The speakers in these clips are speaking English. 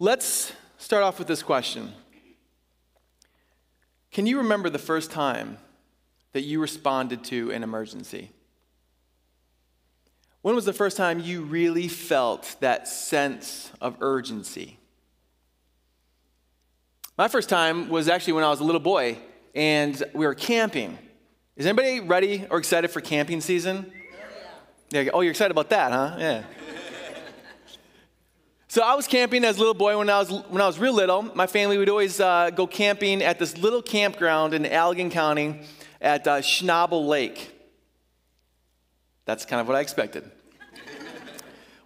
Let's start off with this question. Can you remember the first time that you responded to an emergency? When was the first time you really felt that sense of urgency? My first time was actually when I was a little boy and we were camping. Is anybody ready or excited for camping season? Yeah. Oh, you're excited about that, huh? Yeah. So I was camping as a little boy when I was real little. My family would always go camping at this little campground in Allegan County at Schnabel Lake. That's kind of what I expected.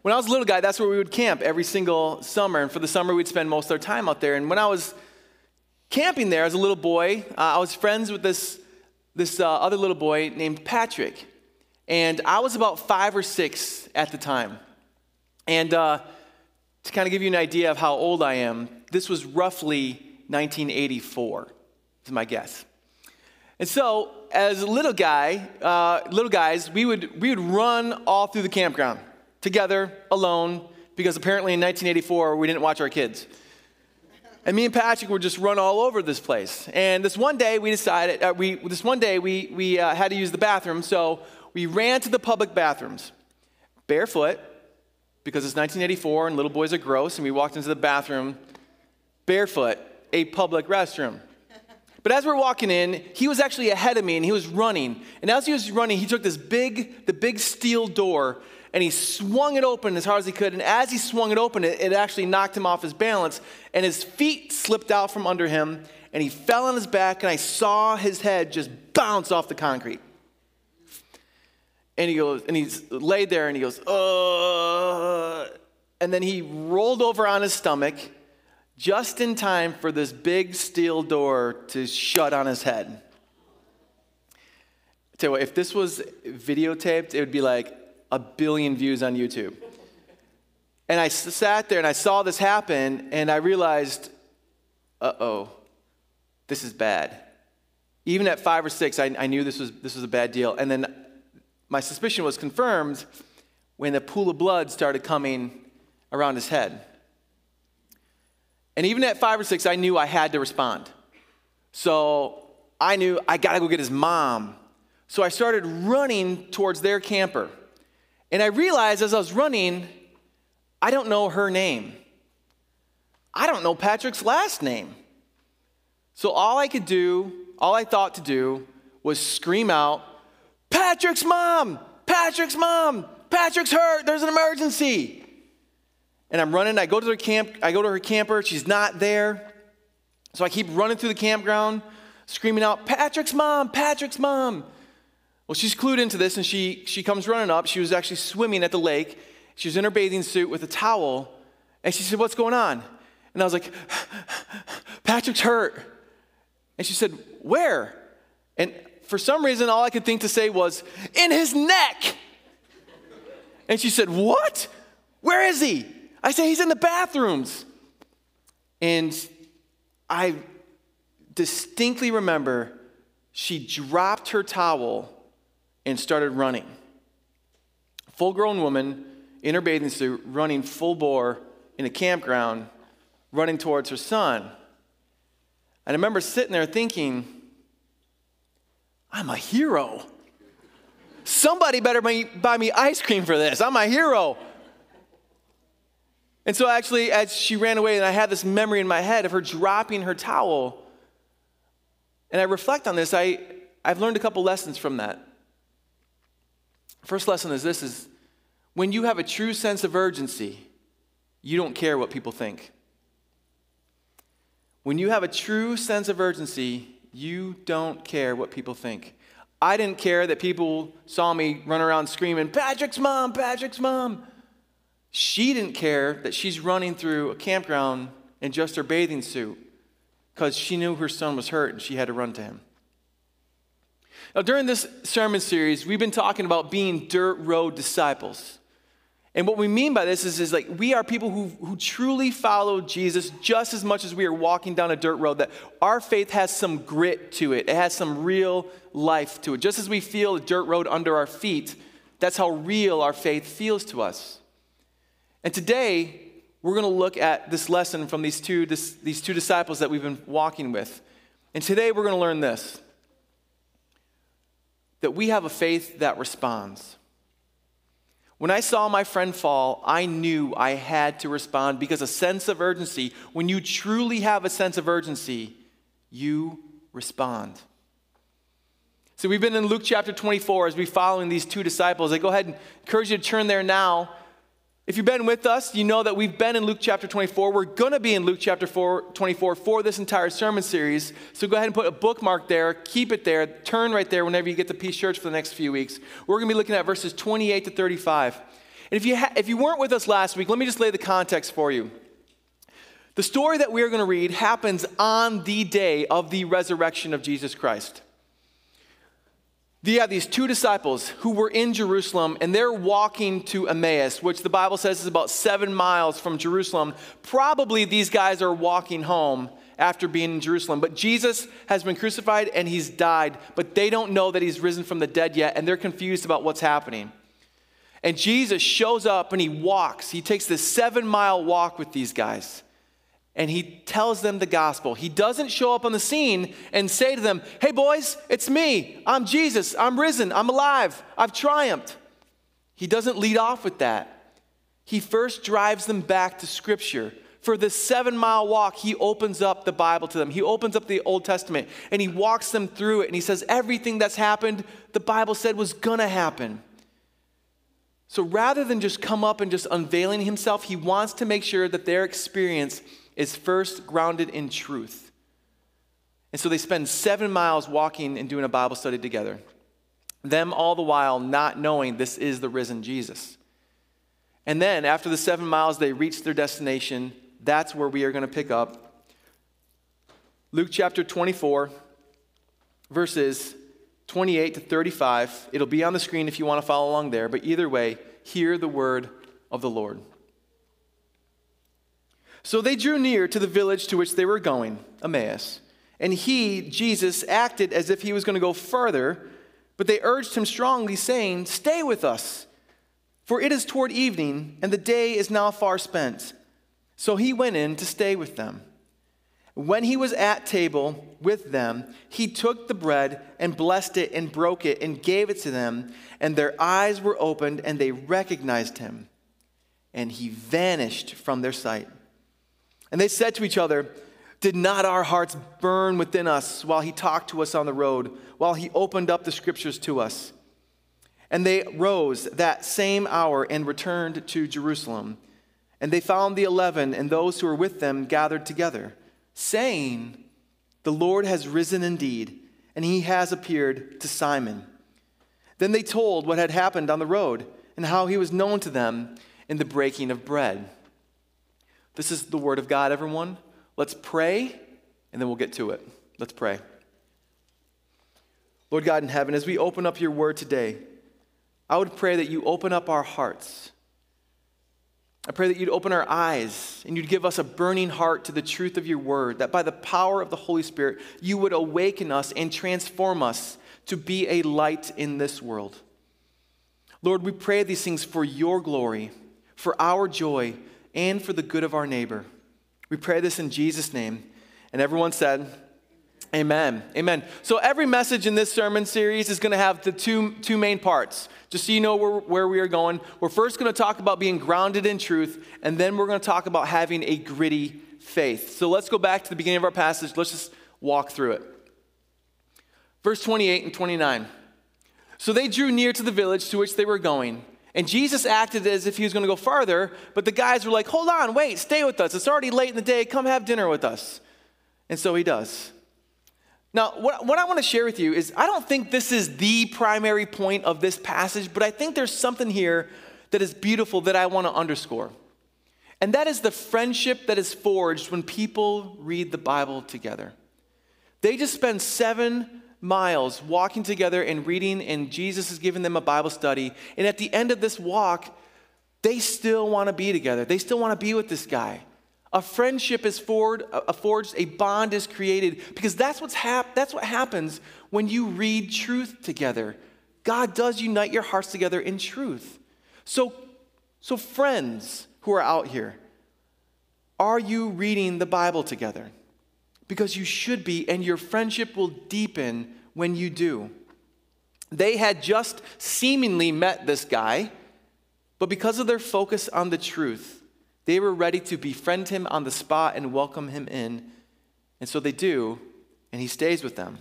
When I was a little guy, that's where we would camp every single summer. And for the summer, we'd spend most of our time out there. And when I was camping there as a little boy, I was friends with this other little boy named Patrick. And I was about 5 or 6 at the time. And to kind of give you an idea of how old I am, this was roughly 1984, is my guess. And so, as a little guys, we would run all through the campground, together, alone, because apparently in 1984, we didn't watch our kids. And me and Patrick would just run all over this place. And this one day, we had to use the bathroom, so we ran to the public bathrooms, barefoot, because it's 1984 and little boys are gross, and we walked into the bathroom barefoot, a public restroom. But as we're walking in, he was actually ahead of me, and he was running. And as he was running, he took the big steel door, and he swung it open as hard as he could. And as he swung it open, it actually knocked him off his balance, and his feet slipped out from under him, and he fell on his back, and I saw his head just bounce off the concrete. And he's laid there, and he goes, and then he rolled over on his stomach just in time for this big steel door to shut on his head. I tell you what, if this was videotaped, it would be like 1 billion views on YouTube. And I sat there, and I saw this happen, and I realized, uh-oh, this is bad. Even at 5 or 6, I knew this was a bad deal. And then my suspicion was confirmed when the pool of blood started coming around his head. And even at 5 or 6, I knew I had to respond. So I knew I gotta go get his mom. So I started running towards their camper. And I realized as I was running, I don't know her name. I don't know Patrick's last name. So all I thought to do was scream out, "Patrick's mom! Patrick's mom! Patrick's hurt! There's an emergency!" And I'm running. I go to her camper. She's not there. So I keep running through the campground, screaming out, "Patrick's mom! Patrick's mom!" Well, she's clued into this, and she comes running up. She was actually swimming at the lake. She was in her bathing suit with a towel. And she said, "What's going on?" And I was like, "Patrick's hurt." And she said, "Where?" And for some reason, all I could think to say was, "In his neck." And she said, "What? Where is he?" I said, "He's in the bathrooms." And I distinctly remember she dropped her towel and started running. Full-grown woman in her bathing suit, running full bore in a campground, running towards her son. And I remember sitting there thinking, I'm a hero. Somebody better buy me ice cream for this. I'm a hero. And so actually, as she ran away, and I had this memory in my head of her dropping her towel, and I reflect on this, I've learned a couple lessons from that. First lesson is this, is when you have a true sense of urgency, you don't care what people think. When you have a true sense of urgency, you don't care what people think. I didn't care that people saw me run around screaming, "Patrick's mom, Patrick's mom." She didn't care that she's running through a campground in just her bathing suit because she knew her son was hurt and she had to run to him. Now, during this sermon series, we've been talking about being dirt road disciples. And what we mean by this is like we are people who truly follow Jesus just as much as we are walking down a dirt road, that our faith has some grit to it. It has some real life to it. Just as we feel a dirt road under our feet, that's how real our faith feels to us. And today, we're going to look at this lesson from these two disciples that we've been walking with. And today we're going to learn this, that we have a faith that responds. When I saw my friend fall, I knew I had to respond because a sense of urgency, when you truly have a sense of urgency, you respond. So we've been in Luke chapter 24 as we're following these two disciples. I go ahead and encourage you to turn there now. If you've been with us, you know that we've been in Luke chapter 24. We're going to be in Luke chapter 24 for this entire sermon series. So go ahead and put a bookmark there. Keep it there. Turn right there whenever you get to Peace Church for the next few weeks. We're going to be looking at verses 28 to 35. And if you weren't with us last week, let me just lay the context for you. The story that we are going to read happens on the day of the resurrection of Jesus Christ. You have these two disciples who were in Jerusalem, and they're walking to Emmaus, which the Bible says is about 7 miles from Jerusalem. Probably these guys are walking home after being in Jerusalem. But Jesus has been crucified, and he's died. But they don't know that he's risen from the dead yet, and they're confused about what's happening. And Jesus shows up, and he walks. He takes this 7-mile walk with these guys. And he tells them the gospel. He doesn't show up on the scene and say to them, hey, boys, it's me. I'm Jesus. I'm risen. I'm alive. I've triumphed. He doesn't lead off with that. He first drives them back to Scripture. For this 7-mile walk, he opens up the Bible to them. He opens up the Old Testament, and he walks them through it, and he says everything that's happened, the Bible said was going to happen. So rather than just come up and just unveiling himself, he wants to make sure that their experience is first grounded in truth. And so they spend 7 miles walking and doing a Bible study together. Them all the while not knowing this is the risen Jesus. And then after the 7 miles they reach their destination. That's where we are going to pick up. Luke chapter 24, verses 28 to 35. It'll be on the screen if you want to follow along there. But either way, hear the word of the Lord. So they drew near to the village to which they were going, Emmaus. And he, Jesus, acted as if he was going to go further, but they urged him strongly, saying, stay with us, for it is toward evening, and the day is now far spent. So he went in to stay with them. When he was at table with them, he took the bread and blessed it and broke it and gave it to them, and their eyes were opened, and they recognized him. And he vanished from their sight. And they said to each other, did not our hearts burn within us while he talked to us on the road, while he opened up the Scriptures to us? And they rose that same hour and returned to Jerusalem. And they found the 11 and those who were with them gathered together, saying, the Lord has risen indeed, and he has appeared to Simon. Then they told what had happened on the road and how he was known to them in the breaking of bread. This is the word of God, everyone. Let's pray, and then we'll get to it. Let's pray. Lord God in heaven, as we open up your word today, I would pray that you open up our hearts. I pray that you'd open our eyes, and you'd give us a burning heart to the truth of your word, that by the power of the Holy Spirit, you would awaken us and transform us to be a light in this world. Lord, we pray these things for your glory, for our joy, and for the good of our neighbor. We pray this in Jesus' name. And everyone said, amen. Amen. So every message in this sermon series is going to have the two main parts. Just so you know where we are going. We're first going to talk about being grounded in truth, and then we're going to talk about having a gritty faith. So let's go back to the beginning of our passage. Let's just walk through it. Verse 28 and 29. So they drew near to the village to which they were going. And Jesus acted as if he was going to go farther, but the guys were like, hold on, wait, stay with us. It's already late in the day. Come have dinner with us. And so he does. Now, what I want to share with you is I don't think this is the primary point of this passage, but I think there's something here that is beautiful that I want to underscore. And that is the friendship that is forged when people read the Bible together. They just spend 7 miles walking together and reading, and Jesus has given them a Bible study. And at the end of this walk, they still want to be together. They still want to be with this guy. A friendship is forged, a bond is created, because that's what happens when you read truth together. God does unite your hearts together in truth. So friends who are out here, Are you reading the Bible together? Because you should be, and your friendship will deepen when you do. They had just seemingly met this guy, but because of their focus on the truth, they were ready to befriend him on the spot and welcome him in. And so they do, and he stays with them.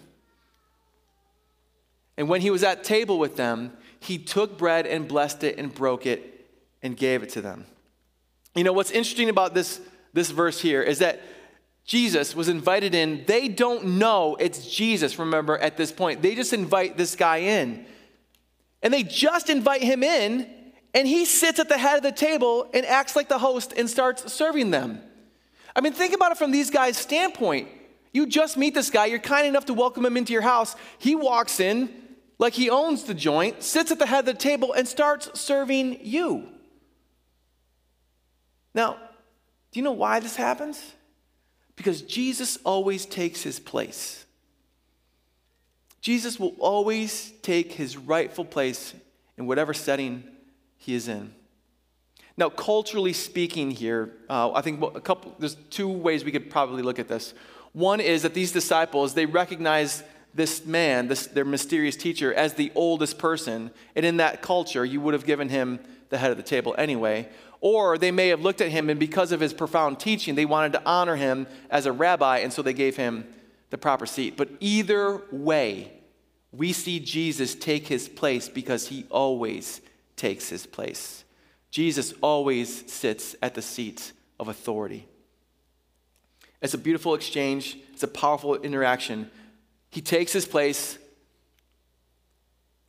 And when he was at table with them, he took bread and blessed it and broke it and gave it to them. You know, what's interesting about this verse here is that Jesus was invited in. They don't know it's Jesus, remember, at this point. They just invite this guy in. And they just invite him in, and he sits at the head of the table and acts like the host and starts serving them. I mean, think about it from these guys' standpoint. You just meet this guy. You're kind enough to welcome him into your house. He walks in like he owns the joint, sits at the head of the table, and starts serving you. Now, do you know why this happens? Because Jesus always takes his place. Jesus will always take his rightful place in whatever setting he is in. Now, culturally speaking here, I think there's two ways we could probably look at this. One is that these disciples, they recognize this man, their mysterious teacher, as the oldest person. And in that culture, you would have given him the head of the table anyway. Or they may have looked at him, and because of his profound teaching, they wanted to honor him as a rabbi, and so they gave him the proper seat. But either way, we see Jesus take his place because he always takes his place. Jesus always sits at the seat of authority. It's a beautiful exchange. It's a powerful interaction. He takes his place,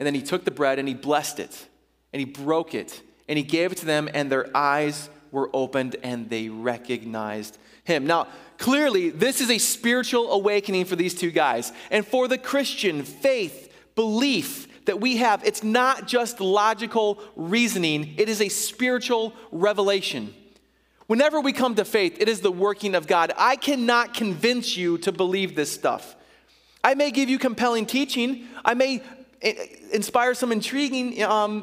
and then he took the bread, and he blessed it, and he broke it, and he gave it to them, and their eyes were opened, and they recognized him. Now, clearly, this is a spiritual awakening for these two guys. And for the Christian faith, belief that we have, it's not just logical reasoning. It is a spiritual revelation. Whenever we come to faith, it is the working of God. I cannot convince you to believe this stuff. I may give you compelling teaching. I may inspire some intriguing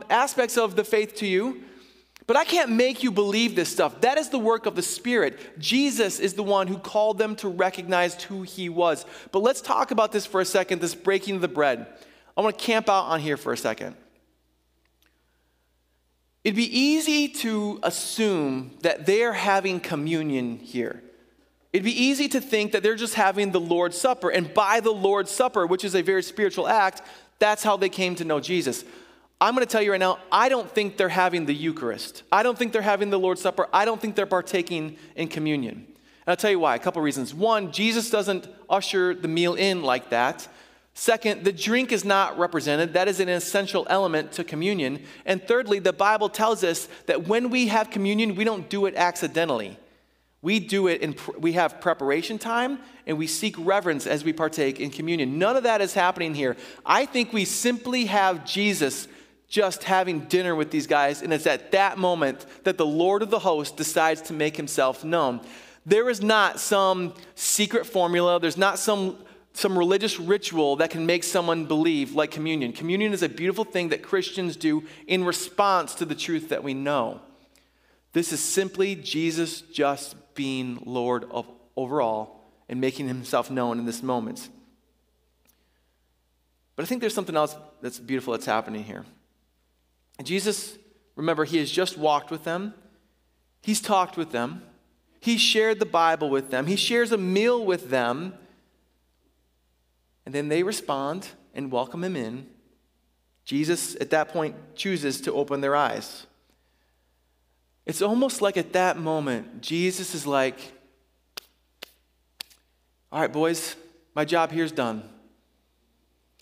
aspects of the faith to you, but I can't make you believe this stuff. That is the work of the Spirit. Jesus is the one who called them to recognize who he was. But let's talk about this for a second, this breaking of the bread. I want to camp out on here for a second. It'd be easy to assume that they're having communion here. It'd be easy to think that they're just having the Lord's Supper, and by the Lord's Supper, which is a very spiritual act, that's how they came to know Jesus. I'm going to tell you right now, I don't think they're having the Eucharist. I don't think they're having the Lord's Supper. I don't think they're partaking in communion. And I'll tell you why, a couple reasons. One, Jesus doesn't usher the meal in like that. Second, the drink is not represented. That is an essential element to communion. And thirdly, the Bible tells us that when we have communion, we don't do it accidentally. We do it, we have preparation time, and we seek reverence as we partake in communion. None of that is happening here. I think we simply have Jesus just having dinner with these guys, and it's at that moment that the Lord of the host decides to make himself known. There is not some secret formula. There's not some religious ritual that can make someone believe, like communion. Communion is a beautiful thing that Christians do in response to the truth that we know. This is simply Jesus just being Lord over all and making himself known in this moment. But I think there's something else that's beautiful that's happening here. And Jesus, remember, he has just walked with them. He's talked with them. He shared the Bible with them. He shares a meal with them. And then they respond and welcome him in. Jesus, at that point, chooses to open their eyes. It's almost like at that moment, Jesus is like, all right, boys, my job here's done.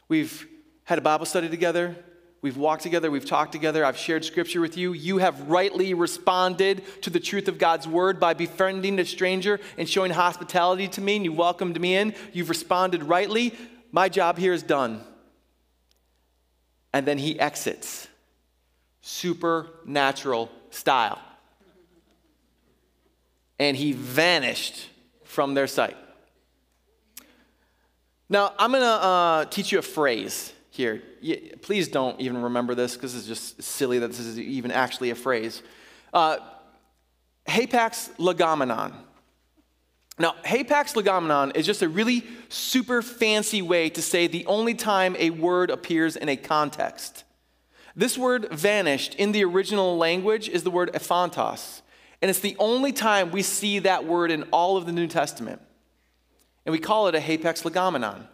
We've had a Bible study together. We've walked together. We've talked together. I've shared scripture with you. You have rightly responded to the truth of God's word by befriending a stranger and showing hospitality to me, and you welcomed me in. You've responded rightly. My job here is done. And then he exits. Supernatural style. And he vanished from their sight. Now, I'm going to teach you a phrase here. Please don't even remember this because it's just silly that this is even actually a phrase. Hapax legomenon. Now, hapax legomenon is just a really super fancy way to say the only time a word appears in a context. This word vanished in the original language is the word ephantos, and it's the only time we see that word in all of the New Testament. And we call it a hapax legomenon.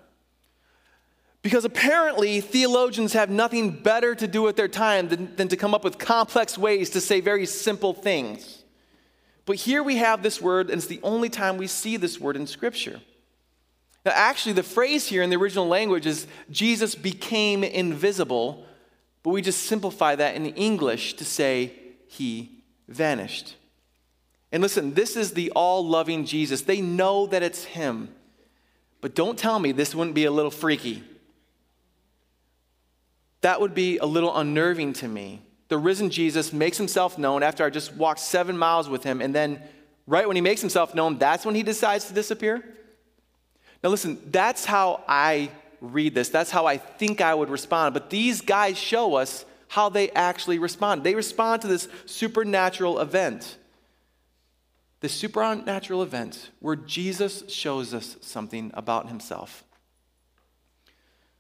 Because apparently theologians have nothing better to do with their time than to come up with complex ways to say very simple things. But here we have this word, and it's the only time we see this word in Scripture. Now, actually, the phrase here in the original language is, Jesus became invisible, but we just simplify that in English to say, he vanished. And listen, this is the all-loving Jesus. They know that it's him. But don't tell me this wouldn't be a little freaky. That would be a little unnerving to me. The risen Jesus makes himself known after I just walked 7 miles with him, and then right when he makes himself known, that's when he decides to disappear? Now listen, that's how I read this. That's how I think I would respond. But these guys show us how they actually respond. They respond to this supernatural event. The supernatural event where Jesus shows us something about himself.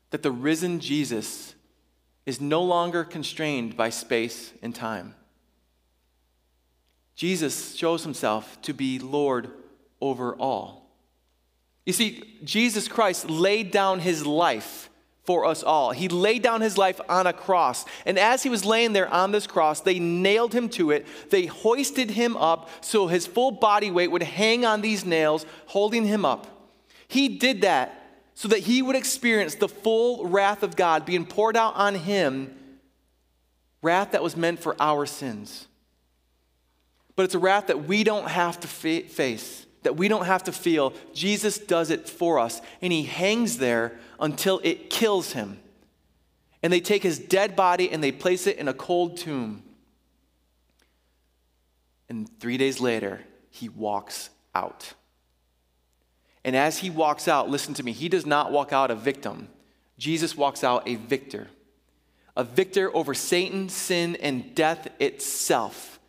That the risen Jesus is no longer constrained by space and time. Jesus shows himself to be Lord over all. You see, Jesus Christ laid down his life for us all. He laid down his life on a cross. And as he was laying there on this cross, they nailed him to it. They hoisted him up so his full body weight would hang on these nails, holding him up. He did that so that he would experience the full wrath of God being poured out on him, wrath that was meant for our sins. But it's a wrath that we don't have to face, that we don't have to feel. Jesus does it for us, and he hangs there until it kills him. And they take his dead body and they place it in a cold tomb. And 3 days later, he walks out. And as he walks out, listen to me, he does not walk out a victim. Jesus walks out a victor over Satan, sin, and death itself.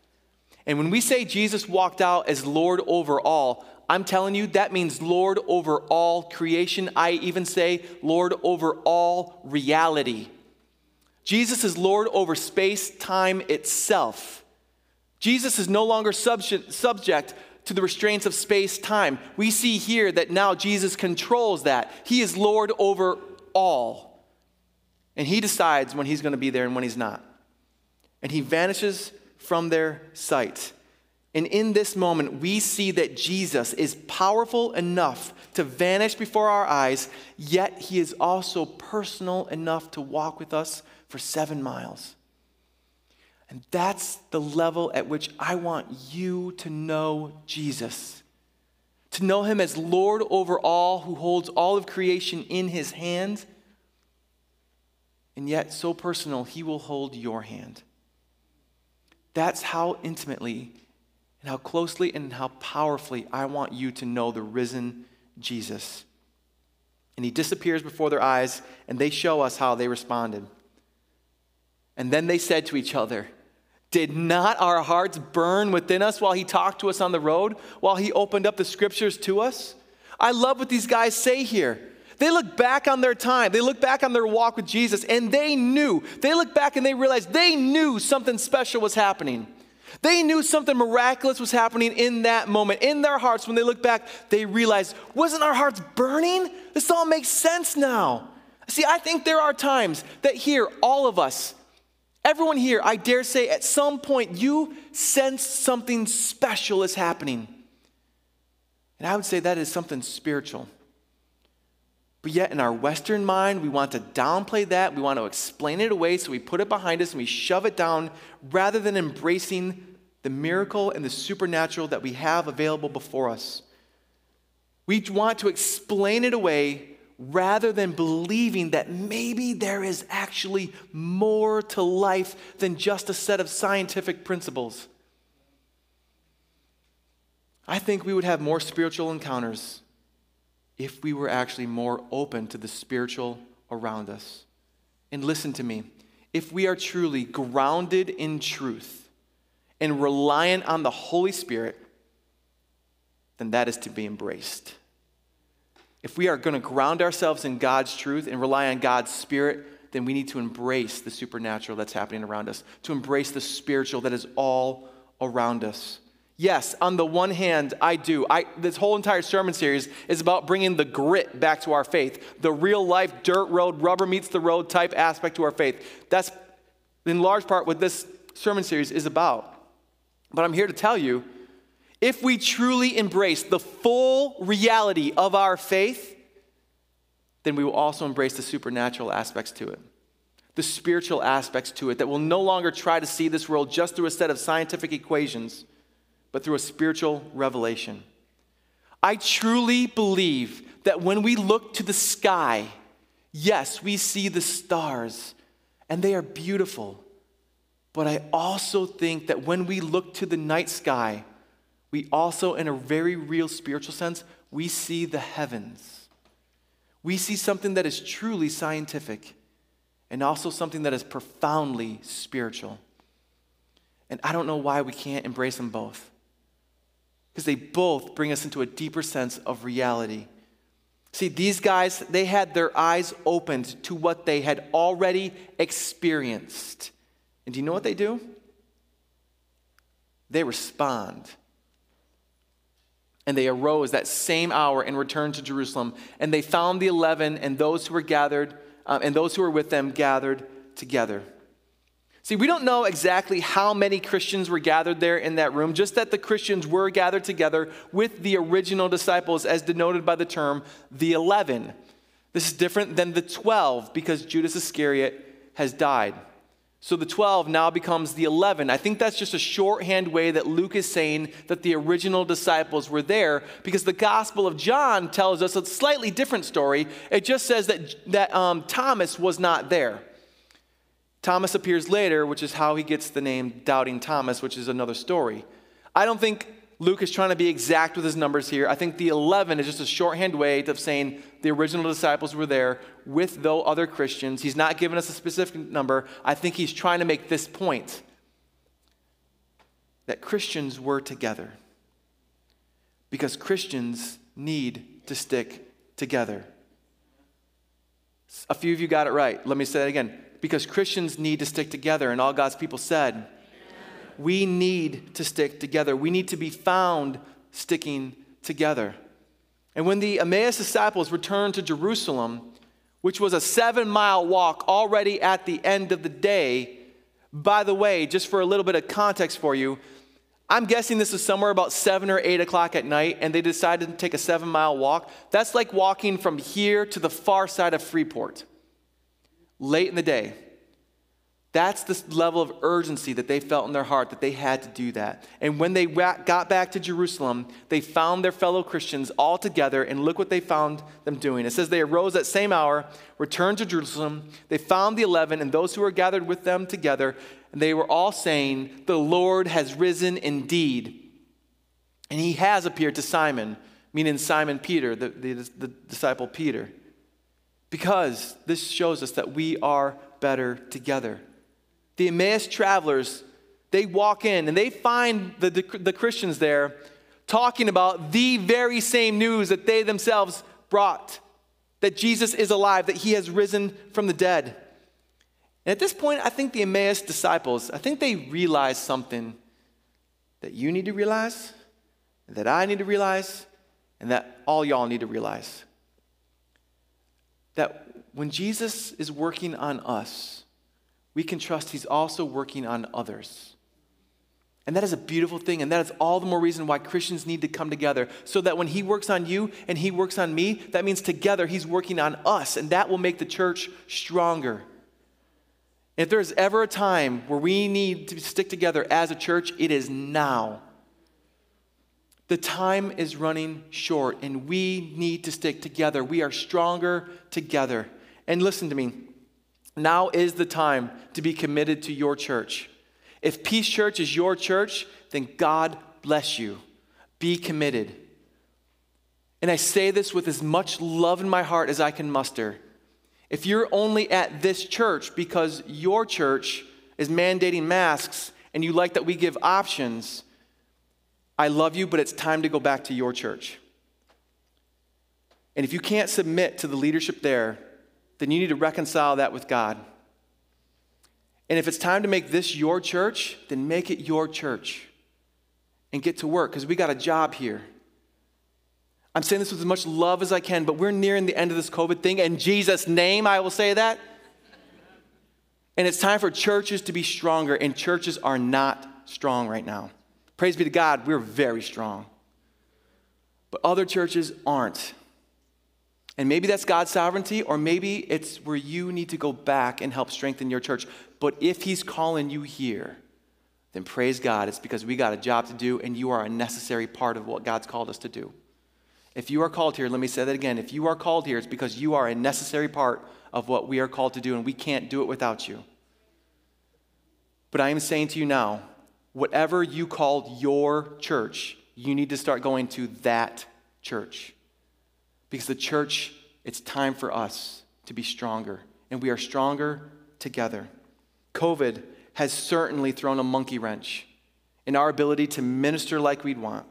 And when we say Jesus walked out as Lord over all, I'm telling you that means Lord over all creation. I even say Lord over all reality. Jesus is Lord over space, time itself. Jesus is no longer subject to the restraints of space-time. We see here that now Jesus controls that. He is Lord over all. And he decides when he's going to be there and when he's not. And he vanishes from their sight. And in this moment, we see that Jesus is powerful enough to vanish before our eyes, yet he is also personal enough to walk with us for 7 miles. And that's the level at which I want you to know Jesus. To know him as Lord over all, who holds all of creation in his hand. And yet, so personal, he will hold your hand. That's how intimately and how closely and how powerfully I want you to know the risen Jesus. And he disappears before their eyes, and they show us how they responded. And then they said to each other, "Did not our hearts burn within us while he talked to us on the road, while he opened up the scriptures to us?" I love what these guys say here. They look back on their time. They look back on their walk with Jesus, and they knew. They look back and they realized they knew something special was happening. They knew something miraculous was happening in that moment. In their hearts, when they look back, they realized, wasn't our hearts burning? This all makes sense now. See, I think there are times that here, all of us, everyone here, I dare say, at some point, you sense something special is happening. And I would say that is something spiritual. But yet, in our Western mind, we want to downplay that. We want to explain it away, so we put it behind us and we shove it down, rather than embracing the miracle and the supernatural that we have available before us. We want to explain it away, rather than believing that maybe there is actually more to life than just a set of scientific principles. I think we would have more spiritual encounters if we were actually more open to the spiritual around us. And listen to me, if we are truly grounded in truth and reliant on the Holy Spirit, then that is to be embraced. If we are going to ground ourselves in God's truth and rely on God's Spirit, then we need to embrace the supernatural that's happening around us, to embrace the spiritual that is all around us. Yes, on the one hand, this whole entire sermon series is about bringing the grit back to our faith, the real life, dirt road, rubber meets the road type aspect to our faith. That's in large part what this sermon series is about. But I'm here to tell you, if we truly embrace the full reality of our faith, then we will also embrace the supernatural aspects to it, the spiritual aspects to it that will no longer try to see this world just through a set of scientific equations, but through a spiritual revelation. I truly believe that when we look to the sky, yes, we see the stars, and they are beautiful. But I also think that when we look to the night sky, we also, in a very real spiritual sense, we see the heavens. We see something that is truly scientific, and also something that is profoundly spiritual. And I don't know why we can't embrace them both, because they both bring us into a deeper sense of reality. See, these guys, they had their eyes opened to what they had already experienced. And do you know what they do? They respond. And they arose that same hour and returned to Jerusalem. And they found the 11 and those who were gathered, and those who were with them gathered together. See, we don't know exactly how many Christians were gathered there in that room, just that the Christians were gathered together with the original disciples as denoted by the term the 11. This is different than the 12 because Judas Iscariot has died. So the 12 now becomes the 11. I think that's just a shorthand way that Luke is saying that the original disciples were there, because the Gospel of John tells us a slightly different story. It just says that Thomas was not there. Thomas appears later, which is how he gets the name Doubting Thomas, which is another story. I don't think Luke is trying to be exact with his numbers here. I think the 11 is just a shorthand way of saying the original disciples were there with the other Christians. He's not giving us a specific number. I think he's trying to make this point, that Christians were together, because Christians need to stick together. A few of you got it right. Let me say that again. Because Christians need to stick together, and all God's people said, amen. We need to stick together. We need to be found sticking together. And when the Emmaus disciples returned to Jerusalem, which was a 7-mile walk already at the end of the day, by the way, just for a little bit of context for you, I'm guessing this is somewhere about 7 or 8 o'clock at night, and they decided to take a 7-mile walk. That's like walking from here to the far side of Freeport. Late in the day. That's the level of urgency that they felt in their heart, that they had to do that. And when they got back to Jerusalem, they found their fellow Christians all together, and look what they found them doing. It says they arose that same hour, returned to Jerusalem. They found the 11 and those who were gathered with them together, and they were all saying, "The Lord has risen indeed, and he has appeared to Simon," meaning Simon Peter, the disciple Peter. Because this shows us that we are better together. The Emmaus travelers, they walk in and they find the Christians there talking about the very same news that they themselves brought, that Jesus is alive, that he has risen from the dead. And at this point, I think the Emmaus disciples, I think they realize something that you need to realize, that I need to realize, and that all y'all need to realize. That when Jesus is working on us, we can trust he's also working on others. And that is a beautiful thing, and that is all the more reason why Christians need to come together, so that when he works on you and he works on me, that means together he's working on us, and that will make the church stronger. And if there's ever a time where we need to stick together as a church, it is now. The time is running short, and we need to stick together. We are stronger together. And listen to me, now is the time to be committed to your church. If Peace Church is your church, then God bless you. Be committed. And I say this with as much love in my heart as I can muster. If you're only at this church because your church is mandating masks and you like that we give options, I love you, but it's time to go back to your church. And if you can't submit to the leadership there, then you need to reconcile that with God. And if it's time to make this your church, then make it your church and get to work, because we got a job here. I'm saying this with as much love as I can, but we're nearing the end of this COVID thing. In Jesus' name, I will say that. And it's time for churches to be stronger, and churches are not strong right now. Praise be to God, we're very strong. But other churches aren't. And maybe that's God's sovereignty, or maybe it's where you need to go back and help strengthen your church. But if he's calling you here, then praise God. It's because we got a job to do, and you are a necessary part of what God's called us to do. If you are called here, let me say that again. If you are called here, it's because you are a necessary part of what we are called to do, and we can't do it without you. But I am saying to you now, whatever you called your church, you need to start going to that church. Because the church, it's time for us to be stronger, and we are stronger together. COVID has certainly thrown a monkey wrench in our ability to minister like we'd want.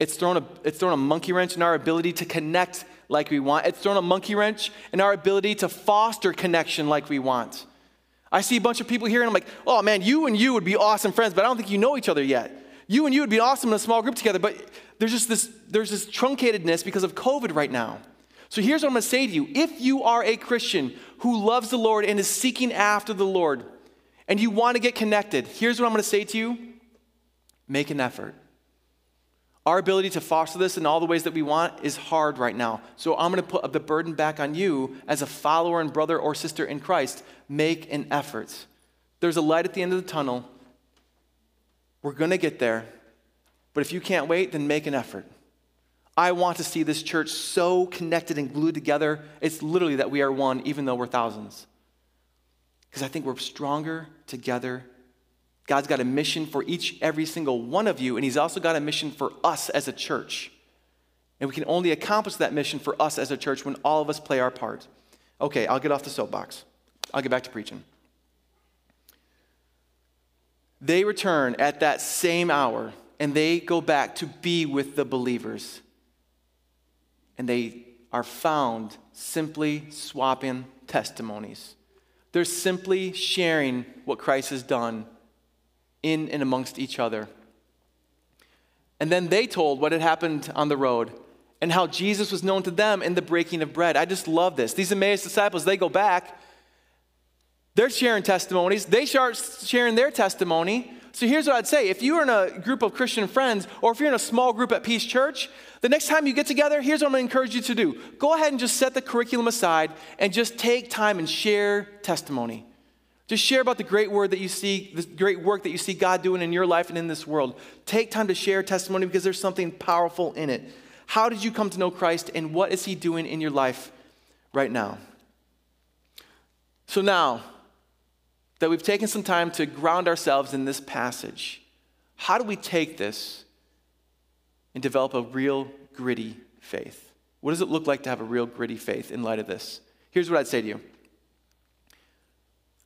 It's thrown a monkey wrench in our ability to connect like we want. It's thrown a monkey wrench in our ability to foster connection like we want. I see a bunch of people here, and I'm like, oh, man, you and you would be awesome friends, but I don't think you know each other yet. You and you would be awesome in a small group together, but there's this truncatedness because of COVID right now. So here's what I'm going to say to you. If you are a Christian who loves the Lord and is seeking after the Lord, and you want to get connected, here's what I'm going to say to you. Make an effort. Our ability to foster this in all the ways that we want is hard right now. So I'm going to put the burden back on you as a follower and brother or sister in Christ. Make an effort. There's a light at the end of the tunnel. We're going to get there. But if you can't wait, then make an effort. I want to see this church so connected and glued together. It's literally that we are one, even though we're thousands. Because I think we're stronger together. God's got a mission for each, every single one of you, and he's also got a mission for us as a church. And we can only accomplish that mission for us as a church when all of us play our part. Okay, I'll get off the soapbox. I'll get back to preaching. They return at that same hour, and they go back to be with the believers. And they are found simply swapping testimonies. They're simply sharing what Christ has done in and amongst each other. And then they told what had happened on the road and how Jesus was known to them in the breaking of bread. I just love this. These Emmaus disciples, they go back. They're sharing testimonies. They start sharing their testimony. So here's what I'd say. If you're in a group of Christian friends, or if you're in a small group at Peace Church, the next time you get together, here's what I'm going to encourage you to do. Go ahead and just set the curriculum aside and just take time and share testimony. Just share about the great word that you see, the great work that you see God doing in your life and in this world. Take time to share testimony because there's something powerful in it. How did you come to know Christ, and what is he doing in your life right now? So now that we've taken some time to ground ourselves in this passage, how do we take this and develop a real gritty faith? What does it look like to have a real gritty faith in light of this? Here's what I'd say to you.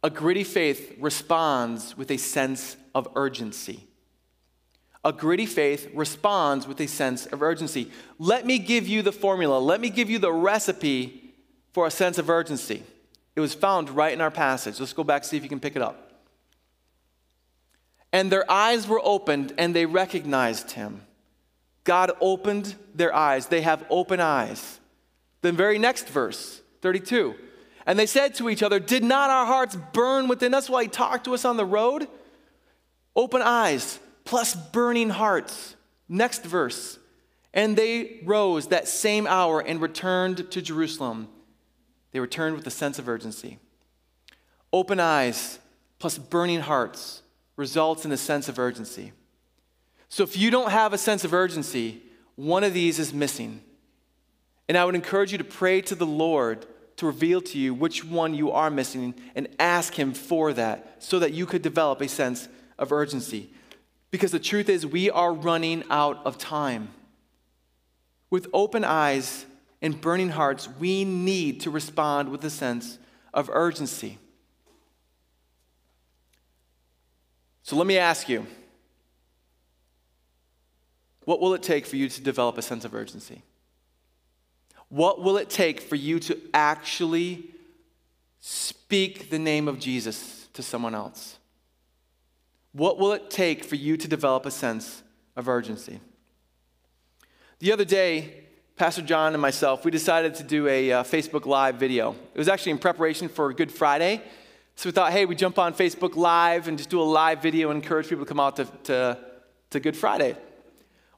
A gritty faith responds with a sense of urgency. A gritty faith responds with a sense of urgency. Let me give you the formula. Let me give you the recipe for a sense of urgency. It was found right in our passage. Let's go back and see if you can pick it up. And their eyes were opened, and they recognized him. God opened their eyes. They have open eyes. The very next verse, 32. And they said to each other, did not our hearts burn within us while he talked to us on the road? Open eyes plus burning hearts. Next verse. And they rose that same hour and returned to Jerusalem. They returned with a sense of urgency. Open eyes plus burning hearts results in a sense of urgency. So if you don't have a sense of urgency, one of these is missing. And I would encourage you to pray to the Lord to reveal to you which one you are missing and ask him for that so that you could develop a sense of urgency. Because the truth is, we are running out of time. With open eyes and burning hearts, we need to respond with a sense of urgency. So let me ask you, What will it take for you to develop a sense of urgency? What will it take for you to actually speak the name of Jesus to someone else? What will it take for you to develop a sense of urgency? The other day, Pastor John and myself, we decided to do a Facebook Live video. It was actually in preparation for Good Friday. So we thought, hey, we jump on Facebook Live and just do a live video and encourage people to come out to Good Friday.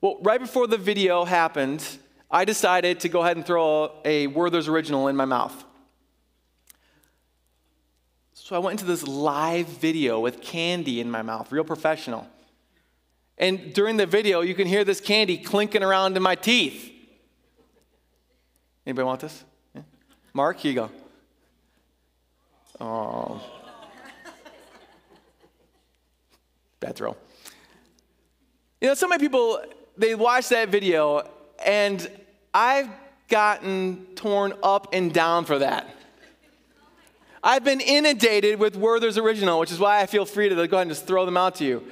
Well, right before the video happened, I decided to go ahead and throw a Werther's original in my mouth. So I went into this live video with candy in my mouth, real professional. And during the video, you can hear this candy clinking around in my teeth. Anybody want this? Yeah. Mark, here you go. Oh. Bad throw. You know, so many people, they watch that video, and I've gotten torn up and down for that. I've been inundated with Werther's original, which is why I feel free to go ahead and just throw them out to you.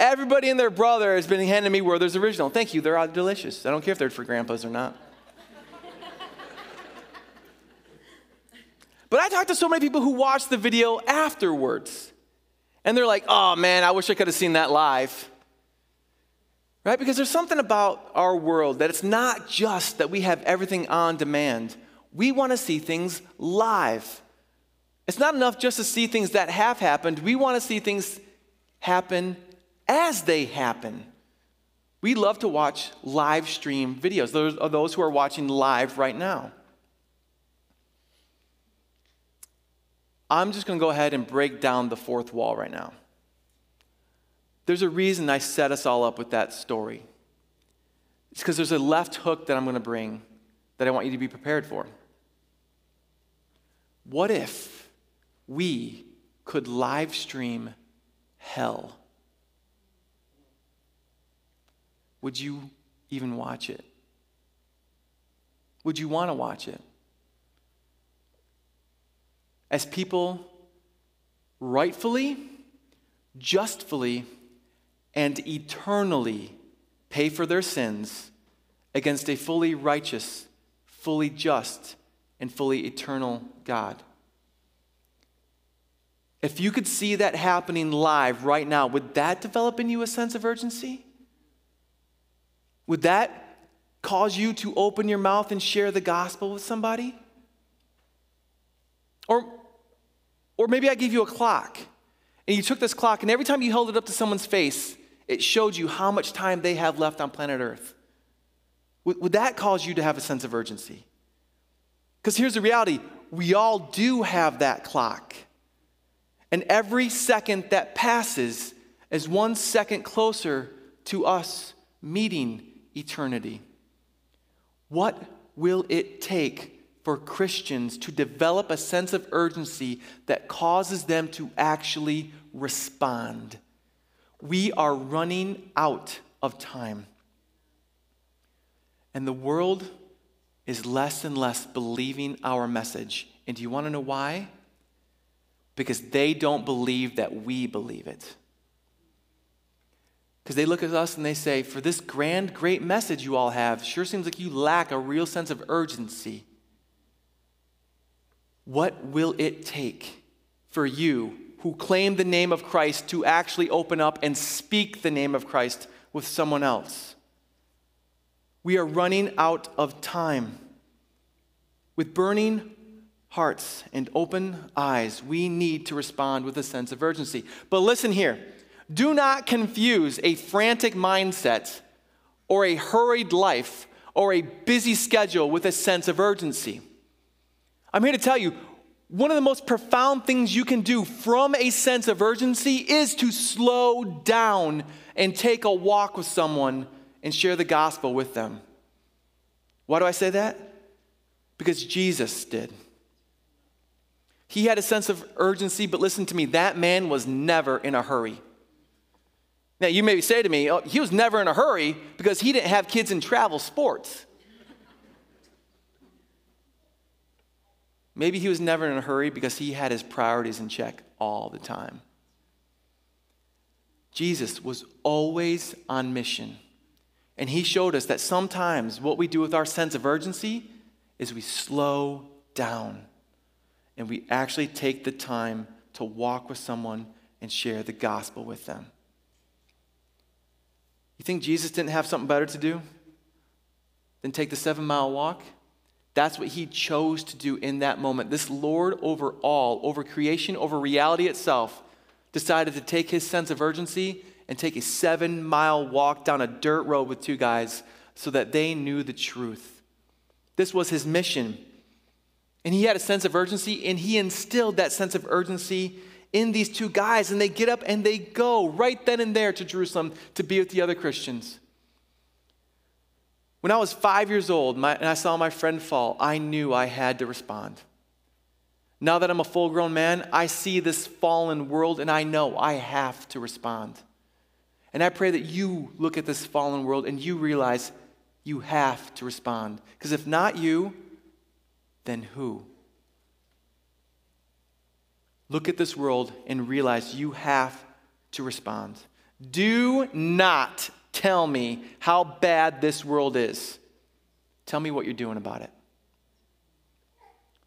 Everybody and their brother has been handing me Werther's original. Thank you, they're all delicious. I don't care if they're for grandpas or not. But I talked to so many people who watched the video afterwards. And they're like, oh man, I wish I could have seen that live. Right? Because there's something about our world that it's not just that we have everything on demand. We want to see things live. It's not enough just to see things that have happened. We want to see things happen as they happen. We love to watch live stream videos. Those are those who are watching live right now. I'm just going to go ahead and break down the fourth wall right now. There's a reason I set us all up with that story. It's because there's a left hook that I'm going to bring that I want you to be prepared for. What if we could live stream hell? Would you even watch it? Would you want to watch it? As people rightfully, justfully, and eternally pay for their sins against a fully righteous, fully just, and fully eternal God. If you could see that happening live right now, would that develop in you a sense of urgency? Would that cause you to open your mouth and share the gospel with somebody? Or maybe I gave you a clock, and you took this clock, and every time you held it up to someone's face, it showed you how much time they have left on planet Earth. Would that cause you to have a sense of urgency? Because here's the reality. We all do have that clock. And every second that passes is 1 second closer to us meeting eternity. What will it take for Christians to develop a sense of urgency that causes them to actually respond? We are running out of time. And the world is less and less believing our message. And do you want to know why? Because they don't believe that we believe it. Because they look at us and they say, for this grand, great message you all have, sure seems like you lack a real sense of urgency. What will it take for you who claim the name of Christ to actually open up and speak the name of Christ with someone else? We are running out of time. With burning hearts and open eyes, we need to respond with a sense of urgency. But listen here, do not confuse a frantic mindset or a hurried life or a busy schedule with a sense of urgency. I'm here to tell you, one of the most profound things you can do from a sense of urgency is to slow down and take a walk with someone and share the gospel with them. Why do I say that? Because Jesus did. He had a sense of urgency, but listen to me, that man was never in a hurry. Now, you may say to me, oh, he was never in a hurry because he didn't have kids in travel sports. Maybe he was never in a hurry because he had his priorities in check all the time. Jesus was always on mission. And he showed us that sometimes what we do with our sense of urgency is we slow down and we actually take the time to walk with someone and share the gospel with them. You think Jesus didn't have something better to do than take the 7-mile walk? That's what he chose to do in that moment. This Lord over all, over creation, over reality itself, decided to take his sense of urgency and take a 7-mile walk down a dirt road with two guys so that they knew the truth. This was his mission. And he had a sense of urgency, and he instilled that sense of urgency in these two guys, and they get up and they go right then and there to Jerusalem to be with the other Christians. When I was 5 years old and I saw my friend fall, I knew I had to respond. Now that I'm a full-grown man, I see this fallen world, and I know I have to respond. And I pray that you look at this fallen world and you realize you have to respond. Because if not you, then who? Look at this world and realize you have to respond. Do not tell me how bad this world is. Tell me what you're doing about it.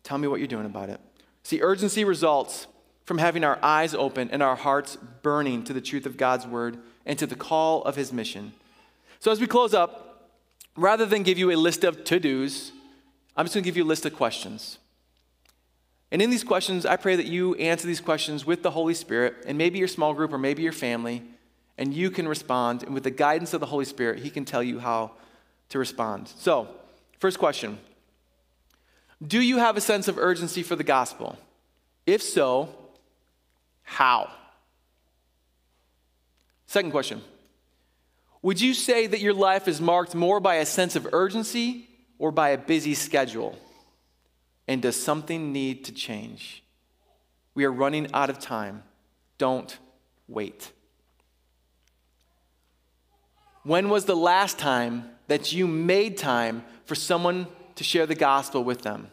Tell me what you're doing about it. See, urgency results from having our eyes open and our hearts burning to the truth of God's word and to the call of his mission. So as we close up, rather than give you a list of to-dos, I'm just going to give you a list of questions. And in these questions, I pray that you answer these questions with the Holy Spirit and maybe your small group or maybe your family, and you can respond. And with the guidance of the Holy Spirit, he can tell you how to respond. So, first question. Do you have a sense of urgency for the gospel? If so, how? Second question, would you say that your life is marked more by a sense of urgency or by a busy schedule? And does something need to change? We are running out of time. Don't wait. When was the last time that you made time for someone to share the gospel with them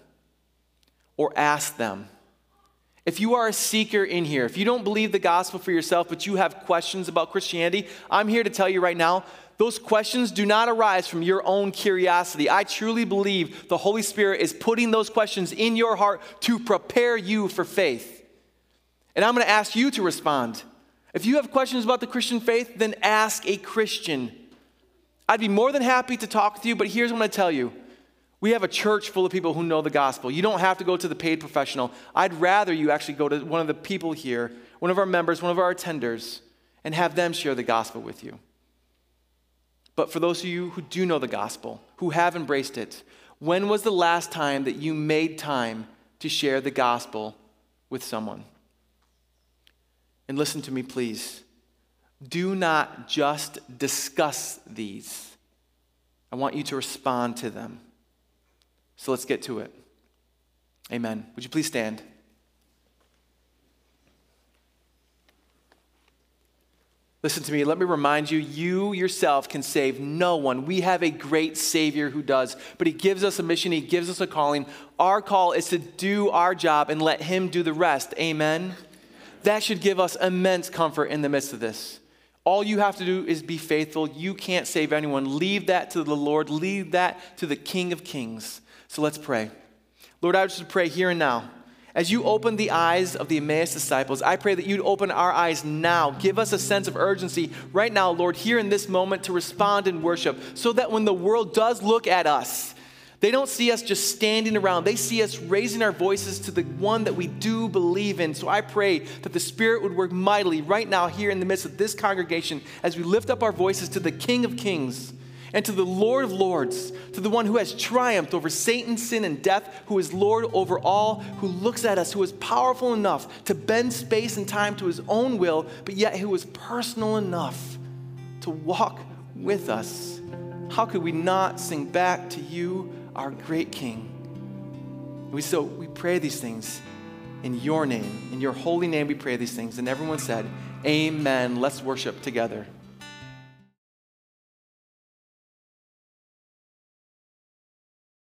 or ask them? If you are a seeker in here, if you don't believe the gospel for yourself, but you have questions about Christianity, I'm here to tell you right now, those questions do not arise from your own curiosity. I truly believe the Holy Spirit is putting those questions in your heart to prepare you for faith. And I'm going to ask you to respond. If you have questions about the Christian faith, then ask a Christian. I'd be more than happy to talk with you, but here's what I'm going to tell you. We have a church full of people who know the gospel. You don't have to go to the paid professional. I'd rather you actually go to one of the people here, one of our members, one of our attenders, and have them share the gospel with you. But for those of you who do know the gospel, who have embraced it, when was the last time that you made time to share the gospel with someone? And listen to me, please. Do not just discuss these. I want you to respond to them. So let's get to it. Amen. Would you please stand? Listen to me. Let me remind you, you yourself can save no one. We have a great Savior who does, but he gives us a mission. He gives us a calling. Our call is to do our job and let him do the rest. Amen. That should give us immense comfort in the midst of this. All you have to do is be faithful. You can't save anyone. Leave that to the Lord. Leave that to the King of Kings. So let's pray. Lord, I just pray here and now. As you open the eyes of the Emmaus disciples, I pray that you'd open our eyes now. Give us a sense of urgency right now, Lord, here in this moment to respond in worship so that when the world does look at us, they don't see us just standing around. They see us raising our voices to the one that we do believe in. So I pray that the Spirit would work mightily right now here in the midst of this congregation as we lift up our voices to the King of Kings and to the Lord of Lords, to the one who has triumphed over Satan, sin, and death, who is Lord over all, who looks at us, who is powerful enough to bend space and time to his own will, but yet who is personal enough to walk with us. How could we not sing back to you, our great King? We pray these things in your name, in your holy name we pray these things. And everyone said, amen. Let's worship together.